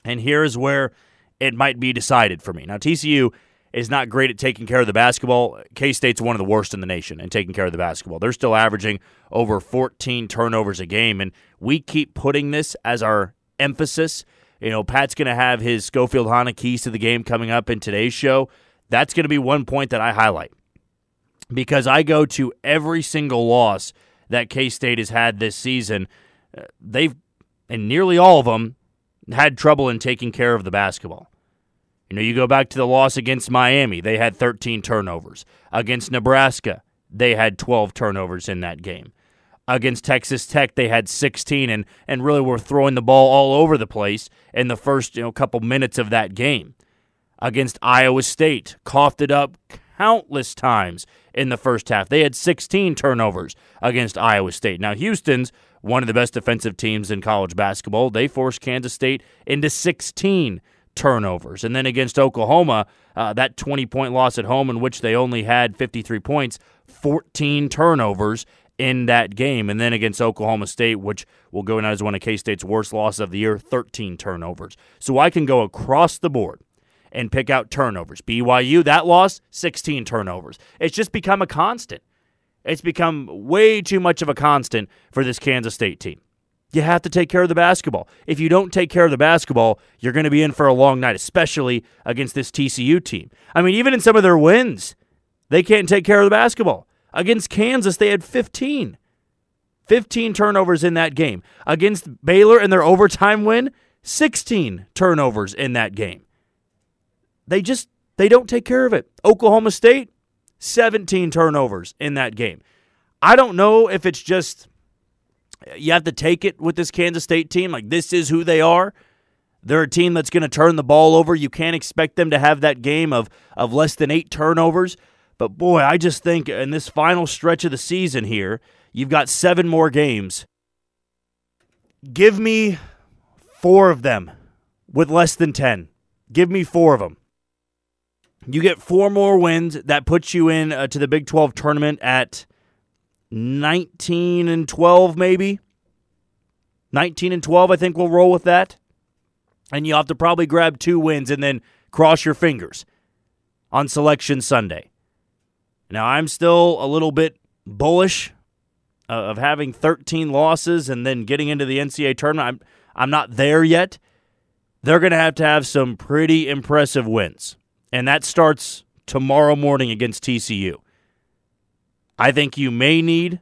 And here's where it might be decided for me. Now, TCU is not great at taking care of the basketball. K-State's one of the worst in the nation in taking care of the basketball. They're still averaging over 14 turnovers a game, and we keep putting this as our emphasis. You know, Pat's going to have his Schofield-Hanna keys to the game coming up in today's show. That's going to be one point that I highlight because I go to every single loss that K-State has had this season. They've, in nearly all of them, had trouble in taking care of the basketball. You know, you go back to the loss against Miami, they had 13 turnovers. Against Nebraska, they had 12 turnovers in that game. Against Texas Tech, they had 16 and really were throwing the ball all over the place in the first couple minutes of that game. Against Iowa State, coughed it up countless times in the first half. They had 16 turnovers against Iowa State. Now, Houston's one of the best defensive teams in college basketball. They forced Kansas State into 16 turnovers. And then against Oklahoma, that 20-point loss at home in which they only had 53 points, 14 turnovers in that game. And then against Oklahoma State, which will go in as one of K-State's worst losses of the year, 13 turnovers. So I can go across the board and pick out turnovers. BYU, that loss, 16 turnovers. It's just become a constant. It's become way too much of a constant for this Kansas State team. You have to take care of the basketball. If you don't take care of the basketball, you're going to be in for a long night, especially against this TCU team. I mean, even in some of their wins, they can't take care of the basketball. Against Kansas, they had 15 turnovers in that game. Against Baylor in their overtime win, 16 turnovers in that game. They don't take care of it. Oklahoma State, 17 turnovers in that game. I don't know if it's just you have to take it with this Kansas State team. Like, this is who they are. They're a team that's going to turn the ball over. You can't expect them to have that game of less than 8 turnovers. But, boy, I just think in this final stretch of the season here, you've got 7 more games. Give me 4 of them with less than 10. Give me 4 of them. You get 4 more wins. That puts you in to the Big 12 tournament at 19-12 maybe. 19-12, I think we'll roll with that. And you'll have to probably grab 2 wins and then cross your fingers on Selection Sunday. Now, I'm still a little bit bullish of having 13 losses and then getting into the NCAA tournament. I'm not there yet. They're going to have some pretty impressive wins, and that starts tomorrow morning against TCU. I think you may need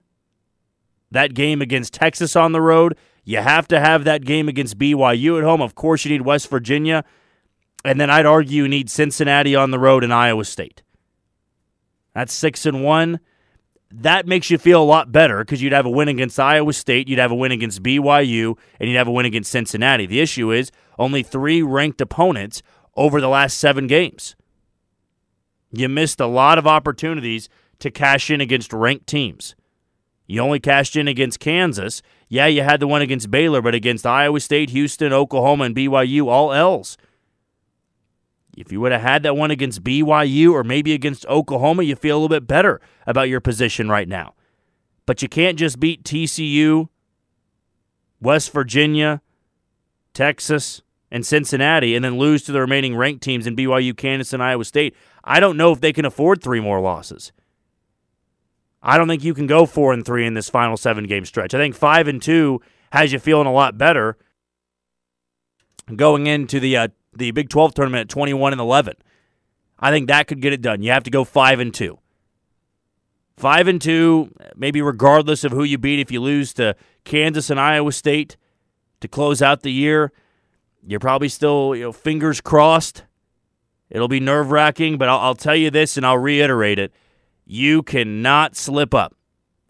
that game against Texas on the road. You have to have that game against BYU at home. Of course, you need West Virginia, and then I'd argue you need Cincinnati on the road and Iowa State. That's 6-1. That makes you feel a lot better because you'd have a win against Iowa State, you'd have a win against BYU, and you'd have a win against Cincinnati. The issue is only 3 ranked opponents over the last 7 games. You missed a lot of opportunities to cash in against ranked teams. You only cashed in against Kansas. Yeah, you had the one against Baylor, but against Iowa State, Houston, Oklahoma, and BYU, all else. If you would have had that one against BYU or maybe against Oklahoma, you feel a little bit better about your position right now. But you can't just beat TCU, West Virginia, Texas, and Cincinnati and then lose to the remaining ranked teams in BYU, Kansas, and Iowa State. I don't know if they can afford 3 more losses. I don't think you can go 4-3 in this final 7-game stretch. I think 5-2 has you feeling a lot better going into the Big 12 tournament at 21-11. I think that could get it done. You have to go 5-2. 5-2, maybe regardless of who you beat, if you lose to Kansas and Iowa State to close out the year, you're probably still, fingers crossed. It'll be nerve-wracking, but I'll tell you this, and I'll reiterate it. You cannot slip up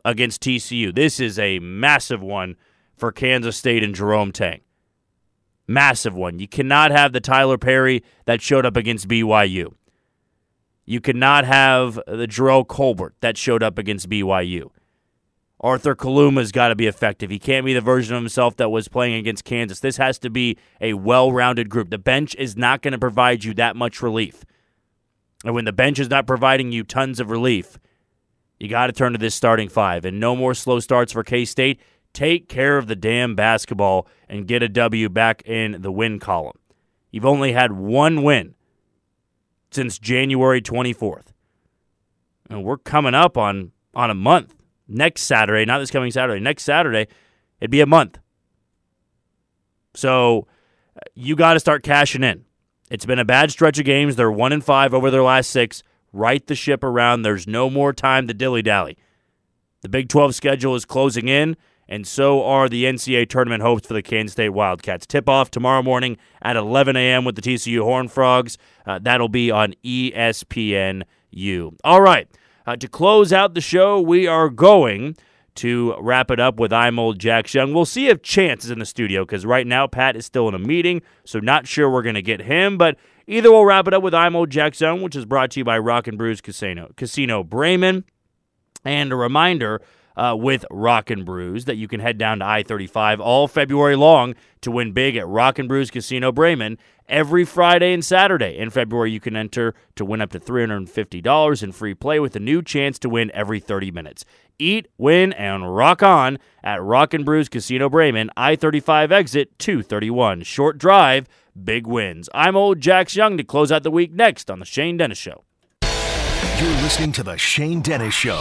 against TCU. This is a massive one for Kansas State and Jerome Tang. Massive one. You cannot have the Tyler Perry that showed up against BYU. You could not have the Jarrell Colbert that showed up against BYU. Arthur Kaluma's got to be effective. He can't be the version of himself that was playing against Kansas. This has to be a well-rounded group. The bench is not going to provide you that much relief. And when the bench is not providing you tons of relief, you got to turn to this starting five. And no more slow starts for K-State. Take care of the damn basketball and get a W back in the win column. You've only had one win since January 24th. And we're coming up on a month. Next Saturday, not this coming Saturday, next Saturday, it'd be a month. So you got to start cashing in. It's been a bad stretch of games. They're 1-5 over their last six. Right the ship around. There's no more time to dilly-dally. The Big 12 schedule is closing in, and so are the NCAA tournament hopes for the Kansas State Wildcats. Tip-off tomorrow morning at 11 a.m. with the TCU Horned Frogs. That'll be on ESPNU. All right. To close out the show, we are going to wrap it up with I'm Old Jack Young. We'll see if Chance is in the studio because right now Pat is still in a meeting, so not sure we're going to get him. But either we'll wrap it up with I'm Old Jack Young, which is brought to you by Rockin' Brews Casino Bremen. And a reminder with Rockin' Brews that you can head down to I-35 all February long to win big at Rockin' Brews Casino Bremen. Every Friday and Saturday in February, you can enter to win up to $350 in free play with a new chance to win every 30 minutes. Eat, win, and rock on at Rockin' Brews Casino Bremen, I-35 exit 231. Short drive, big wins. I'm Old Jax Young to close out the week next on The Shane Dennis Show. You're listening to The Shane Dennis Show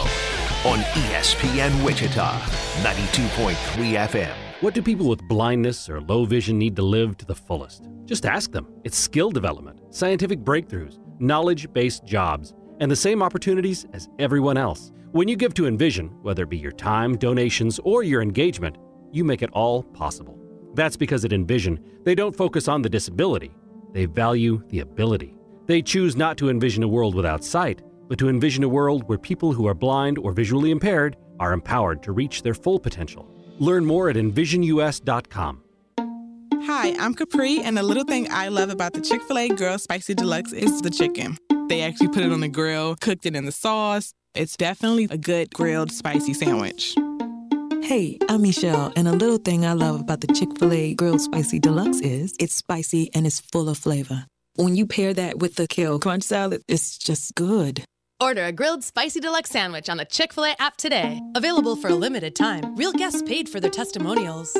on ESPN Wichita, 92.3 FM. What do people with blindness or low vision need to live to the fullest? Just ask them. It's skill development, scientific breakthroughs, knowledge-based jobs, and the same opportunities as everyone else. When you give to Envision, whether it be your time, donations, or your engagement, you make it all possible. That's because at Envision, they don't focus on the disability. They value the ability. They choose not to envision a world without sight, but to envision a world where people who are blind or visually impaired are empowered to reach their full potential. Learn more at EnvisionUS.com. Hi, I'm Capri, and a little thing I love about the Chick-fil-A Grilled Spicy Deluxe is the chicken. They actually put it on the grill, cooked it in the sauce. It's definitely a good grilled spicy sandwich. Hey, I'm Michelle, and a little thing I love about the Chick-fil-A Grilled Spicy Deluxe is it's spicy and it's full of flavor. When you pair that with the kale crunch salad, it's just good. Order a grilled spicy deluxe sandwich on the Chick-fil-A app today. Available for a limited time. Real guests paid for their testimonials.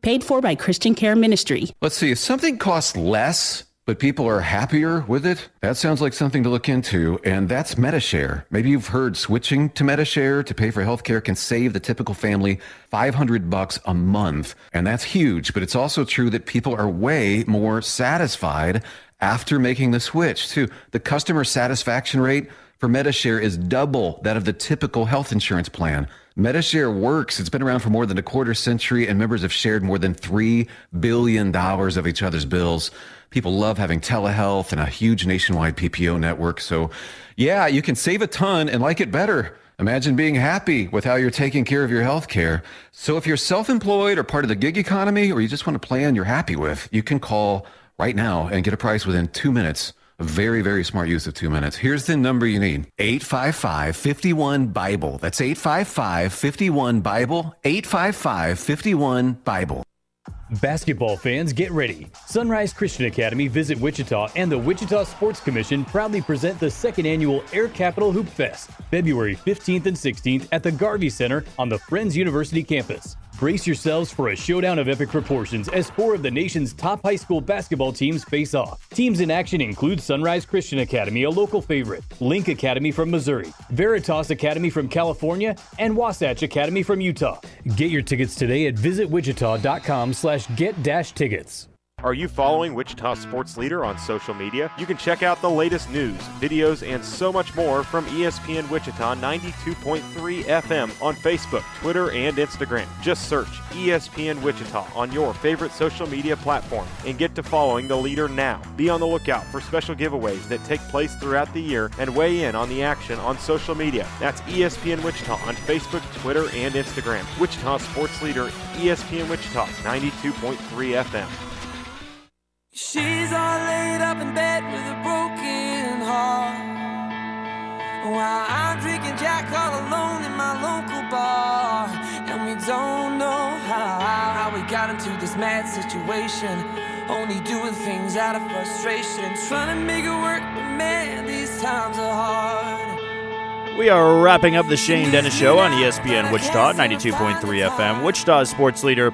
Paid for by Christian Care Ministry. Let's see, if something costs less, but people are happier with it, that sounds like something to look into, and that's MediShare. Maybe you've heard switching to MediShare to pay for healthcare can save the typical family $500 a month, and that's huge, but it's also true that people are way more satisfied after making the switch, too. The customer satisfaction rate for MediShare is double that of the typical health insurance plan. MediShare works. It's been around for more than a quarter century, and members have shared more than $3 billion of each other's bills. People love having telehealth and a huge nationwide PPO network. So, yeah, you can save a ton and like it better. Imagine being happy with how you're taking care of your health care. So if you're self-employed or part of the gig economy, or you just want a plan you're happy with, you can call right now and get a price within 2 minutes. A very, very smart use of 2 minutes. Here's the number you need. 855-51-BIBLE. That's 855-51-BIBLE. 855-51-BIBLE. Basketball fans, get ready. Sunrise Christian Academy Visit Wichita and the Wichita Sports Commission proudly present the second annual Air Capital Hoop Fest, February 15th and 16th at the Garvey Center on the Friends University campus. Brace yourselves for a showdown of epic proportions as four of the nation's top high school basketball teams face off. Teams in action include Sunrise Christian Academy, a local favorite, Link Academy from Missouri, Veritas Academy from California, and Wasatch Academy from Utah. Get your tickets today at visitwichita.com/get-tickets. Are you following Wichita Sports Leader on social media? You can check out the latest news, videos, and so much more from ESPN Wichita 92.3 FM on Facebook, Twitter, and Instagram. Just search ESPN Wichita on your favorite social media platform and get to following the leader now. Be on the lookout for special giveaways that take place throughout the year and weigh in on the action on social media. That's ESPN Wichita on Facebook, Twitter, and Instagram. Wichita Sports Leader, ESPN Wichita 92.3 FM. She's all laid up in bed with a broken heart, while I'm drinking Jack all alone in my local bar. And we don't know how we got into this mad situation, only doing things out of frustration, trying to make it work, but man, these times are hard. We are wrapping up the Shane Dennis Show on ESPN Wichita 92.3 FM, Wichita's sports leader.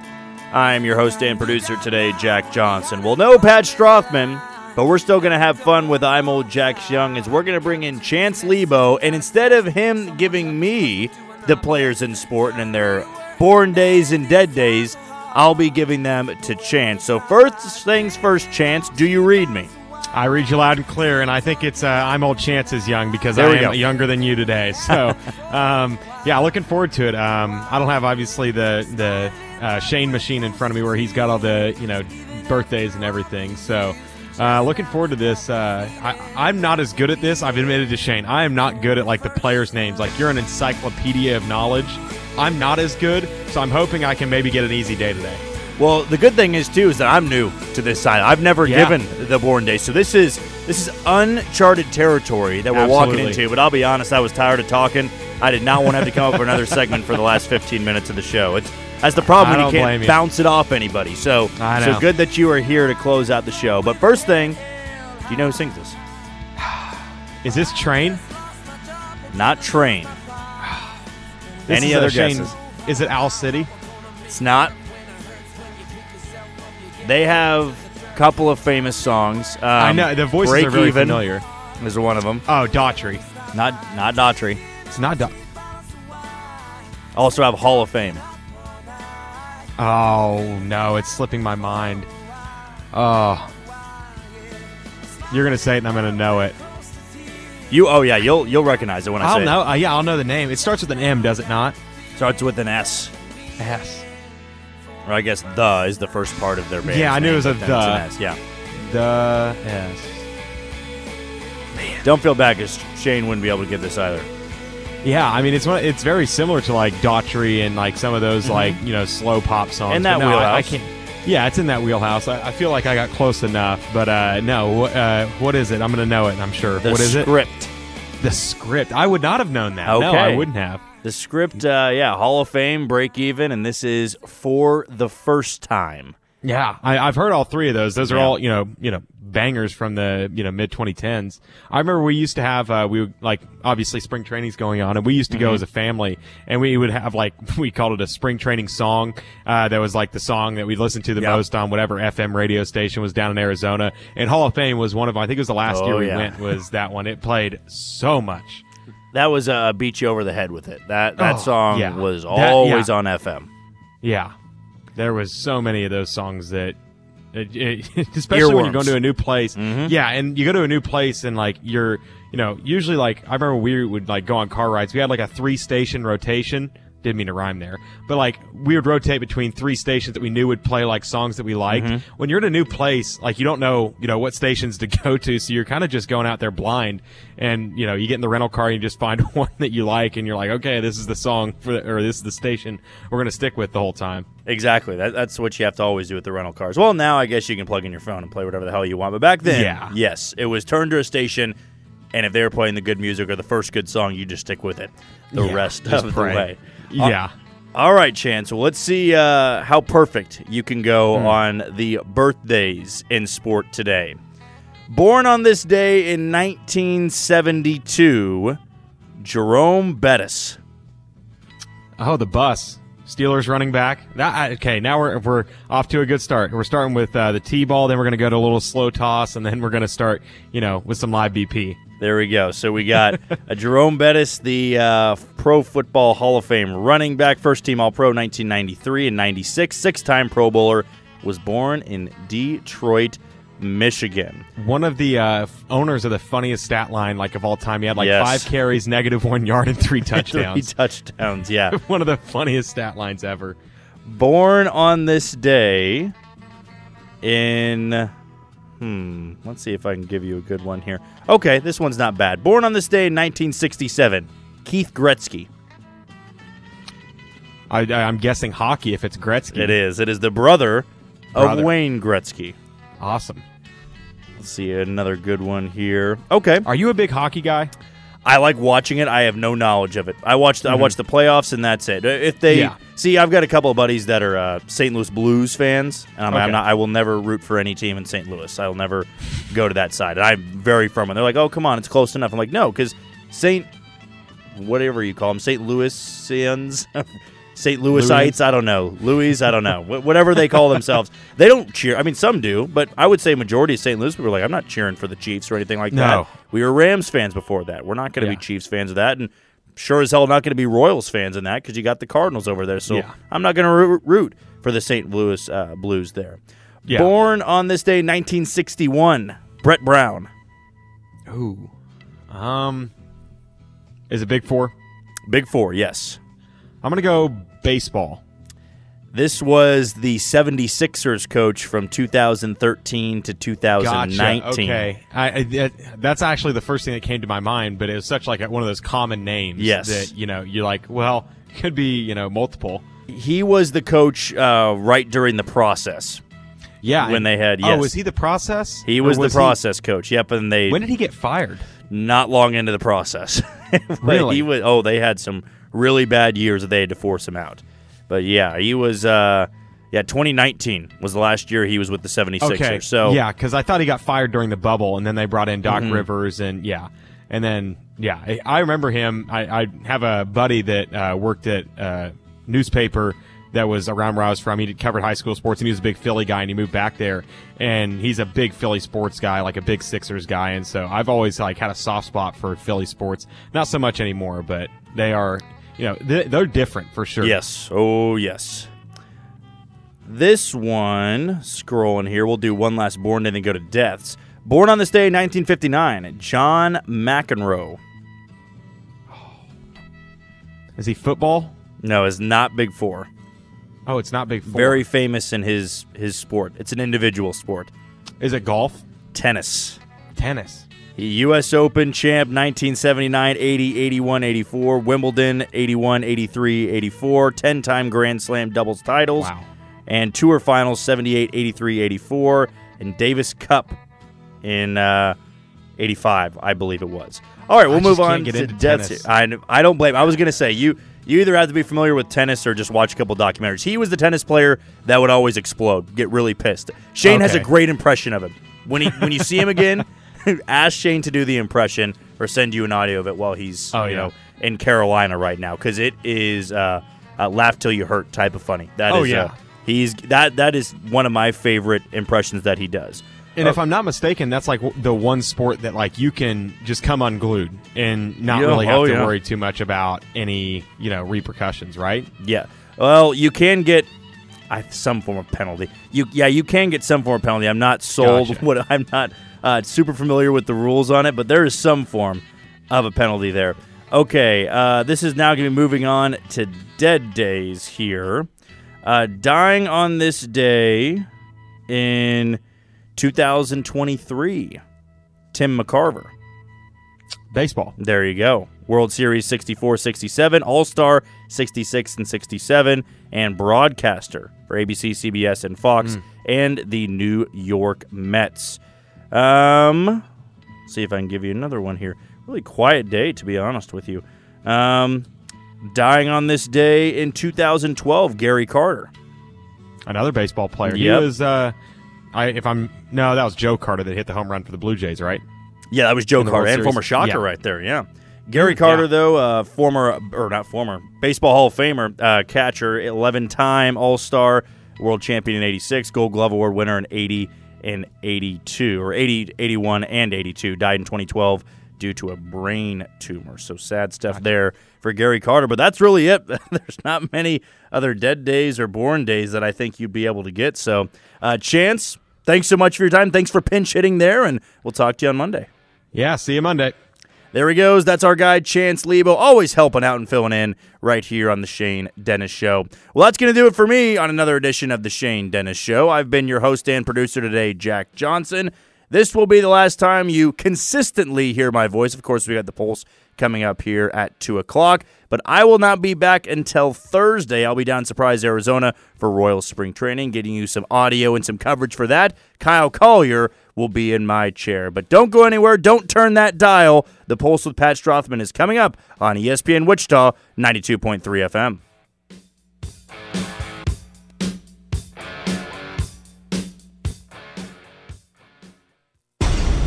I'm your host and producer today, Jack Johnson. Well, no Pat Strothman, but we're still going to have fun with I'm Old Jack's Young, as we're going to bring in Chance Lebo, and instead of him giving me the players in sport and in their born days and dead days, I'll be giving them to Chance. So first things first, Chance, do you read me? I read you loud and clear, and I think it's I'm Old Chance's Young, because I am younger than you today. So, yeah, looking forward to it. I don't have, obviously, the Shane machine in front of me where he's got all the, you know, birthdays and everything. So looking forward to this. I'm not as good at this. I've admitted to Shane, I am not good at, like, the players' names. Like, you're an encyclopedia of knowledge. I'm not as good, so I'm hoping I can maybe get an easy day today. Well, the good thing is, too, is that I'm new to this side. I've never given the born day. So this is uncharted territory that we're walking into. But I'll be honest, I was tired of talking. I did not want to have to come up with another segment for the last 15 minutes of the show. That's the problem when you can't bounce it off anybody. So good that you are here to close out the show. But first thing, do you know who sings this? Is this Train? Not Train. Any other guesses? Is it Owl City? It's not. They have a couple of famous songs. I know. The voices are very familiar. Is one of them. Oh, Daughtry. Not Daughtry. It's not Daughtry. Also have Hall of Fame. Oh, no, it's slipping my mind. Oh. You're going to say it, and I'm going to know it. You'll recognize it when I say it. I'll know the name. It starts with an M, does it not? Starts with an S. S. Or I guess the is the first part of their band. Yeah, I knew it was a the. S. Yeah. The S. Man. Don't feel bad, because Shane wouldn't be able to get this either. Yeah, I mean, it's very similar to, like, Daughtry and, like, some of those, like, you know, slow pop songs. In that wheelhouse. I can't, yeah, it's in that wheelhouse. I feel like I got close enough, but no. What is it? I'm going to know it, I'm sure. What is it? The Script. The Script. I would not have known that. Okay. No, I wouldn't have. The Script, Hall of Fame, Break Even, and this is For the First Time. Yeah, I've heard all three of those. Those are all, you know, bangers from the, you know, mid-2010s. I remember we used to have, obviously spring training's going on, and we used to go as a family, and we would have, like, we called it a spring training song, that was, like, the song that we listened to the most on whatever FM radio station was down in Arizona. And Hall of Fame was one of them. I think it was the last year we went was that one. It played so much. That was beat you over the head with it. That song was always on FM. Yeah. There was so many of those songs that, especially when you're going to a new place. Mm-hmm. Yeah, and you go to a new place and, like, you're, you know, usually, like, I remember we would, like, go on car rides. We had, like, a 3-station rotation. Didn't mean to rhyme there. But, like, we would rotate between 3 stations that we knew would play, like, songs that we liked. Mm-hmm. When you're in a new place, like, you don't know, you know, what stations to go to, so you're kind of just going out there blind. And, you know, you get in the rental car and you just find one that you like, and you're like, okay, this is the song or this is the station we're going to stick with the whole time. Exactly. That's what you have to always do with the rental cars. Well, now I guess you can plug in your phone and play whatever the hell you want. But back then, yes, it was turned to a station. And if they were playing the good music or the first good song, you just stick with it the rest of the way. Yeah. All right, Chance. Well, let's see how perfect you can go on the birthdays in sport today. Born on this day in 1972, Jerome Bettis. Oh, the bus. Steelers running back. Okay, now we're off to a good start. We're starting with the T-ball, then we're going to go to a little slow toss, and then we're going to start, you know, with some live BP. There we go. So we got Jerome Bettis, the Pro Football Hall of Fame running back, first-team All-Pro 1993 and 96, 6-time Pro Bowler, was born in Detroit, Michigan. One of the owners of the funniest stat line like of all time. He had like 5 carries, -1 yard, and 3 touchdowns. 3 touchdowns, yeah. One of the funniest stat lines ever. Born on this day in... let's see if I can give you a good one here. Okay, this one's not bad. Born on this day in 1967, Keith Gretzky. I'm guessing hockey if it's Gretzky. It is. It is the brother of Wayne Gretzky. Awesome. Let's see another good one here. Okay. Are you a big hockey guy? I like watching it. I have no knowledge of it. I watch the playoffs, and that's it. If they see, I've got a couple of buddies that are St. Louis Blues fans, and I will never root for any team in St. Louis. I will never go to that side. And I'm very firm. And they're like, "Oh, come on, it's close enough." I'm like, "No," because whatever you call them, St. Louisians, St. Louisites. I don't know, Louis. I don't know. Whatever they call themselves, they don't cheer. I mean, some do, but I would say majority of St. Louis people are like, I'm not cheering for the Chiefs or anything like that. We were Rams fans before that. We're not going to be Chiefs fans of that, and sure as hell not going to be Royals fans in that because you got the Cardinals over there. So I'm not going to root for the St. Louis Blues there. Yeah. Born on this day, 1961, Brett Brown. Ooh, is it Big Four? Big Four, yes. I'm going to go baseball. This was the 76ers coach from 2013 to 2019. Gotcha. Okay. That's actually the first thing that came to my mind, but it was such like one of those common names that, you know, you're like, well, could be, you know, multiple. He was the coach right during the process. Yeah. When they had, yes. Oh, was he the process? He was the process coach. Yep. And when did he get fired? Not long into the process. Really? They had some really bad years that they had to force him out. But, yeah, he was 2019 was the last year he was with the 76ers. Okay. So. Yeah, because I thought he got fired during the bubble, and then they brought in Doc Rivers. And then, I remember him. I have a buddy that worked at a newspaper that was around where I was from. He covered high school sports, and he was a big Philly guy, and he moved back there. And he's a big Philly sports guy, like a big Sixers guy. And so I've always like had a soft spot for Philly sports. Not so much anymore, but they are – you know, they're different for sure. Yes. Oh, yes. This one, scrolling here, we'll do one last born and then go to deaths. Born on this day, 1959, John McEnroe. Is he football? No, it's not Big Four. Oh, it's not Big Four. Very famous in his sport. It's an individual sport. Is it golf? Tennis. U.S. Open champ, 1979, 80, 81, 84. Wimbledon, 81, 83, 84. 10-time Grand Slam doubles titles. Wow. And Tour Finals, 78, 83, 84. And Davis Cup in 85, I believe it was. All right, we'll move on to deaths. I don't blame. I was going to say, you either have to be familiar with tennis or just watch a couple documentaries. He was the tennis player that would always explode, get really pissed. Shane has a great impression of him. When you see him again... Ask Shane to do the impression or send you an audio of it while he's in Carolina right now, because it is a laugh till you hurt type of funny. That is one of my favorite impressions that he does. And if I'm not mistaken, that's like the one sport that like you can just come unglued and not really have to worry too much about any repercussions, right? Yeah. Well, you can get some form of penalty. You can get some form of penalty. I'm not sold. Gotcha. I'm not. Super familiar with the rules on it, but there is some form of a penalty there. Okay, this is now going to be moving on to dead days here. Dying on this day in 2023, Tim McCarver. Baseball. There you go. World Series 64-67, All-Star 66 and 67, and broadcaster for ABC, CBS, and Fox, and the New York Mets. See if I can give you another one here. Really quiet day, to be honest with you. Dying on this day in 2012, Gary Carter. Another baseball player. Yep. He was, that was Joe Carter that hit the home run for the Blue Jays, right? Yeah, that was Joe Carter, and former Shocker right there, yeah. Gary Carter, though, Baseball Hall of Famer, catcher, 11-time All-Star, world champion in 86, Gold Glove Award winner in 80, in 82, or 80, 81, and 82, died in 2012, due to a brain tumor. So sad stuff there for Gary Carter, but that's really it. There's not many other dead days or born days that I think you'd be able to get. So, Chance, thanks so much for your time. Thanks for pinch hitting there, and we'll talk to you on Monday. Yeah, see you Monday. There he goes. That's our guy, Chance Lebo, always helping out and filling in right here on the Shane Dennis Show. Well, that's going to do it for me on another edition of the Shane Dennis Show. I've been your host and producer today, Jack Johnson. This will be the last time you consistently hear my voice. Of course, we got the Pulse coming up here at 2 o'clock. But I will not be back until Thursday. I'll be down in Surprise, Arizona for Royal Spring Training, getting you some audio and some coverage for that. Kyle Collier will be in my chair. But don't go anywhere. Don't turn that dial. The Pulse with Pat Strothman is coming up on ESPN Wichita, 92.3 FM.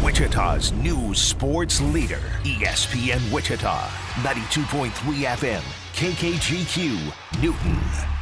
Wichita's new sports leader, ESPN Wichita, 92.3 FM, KKGQ, Newton.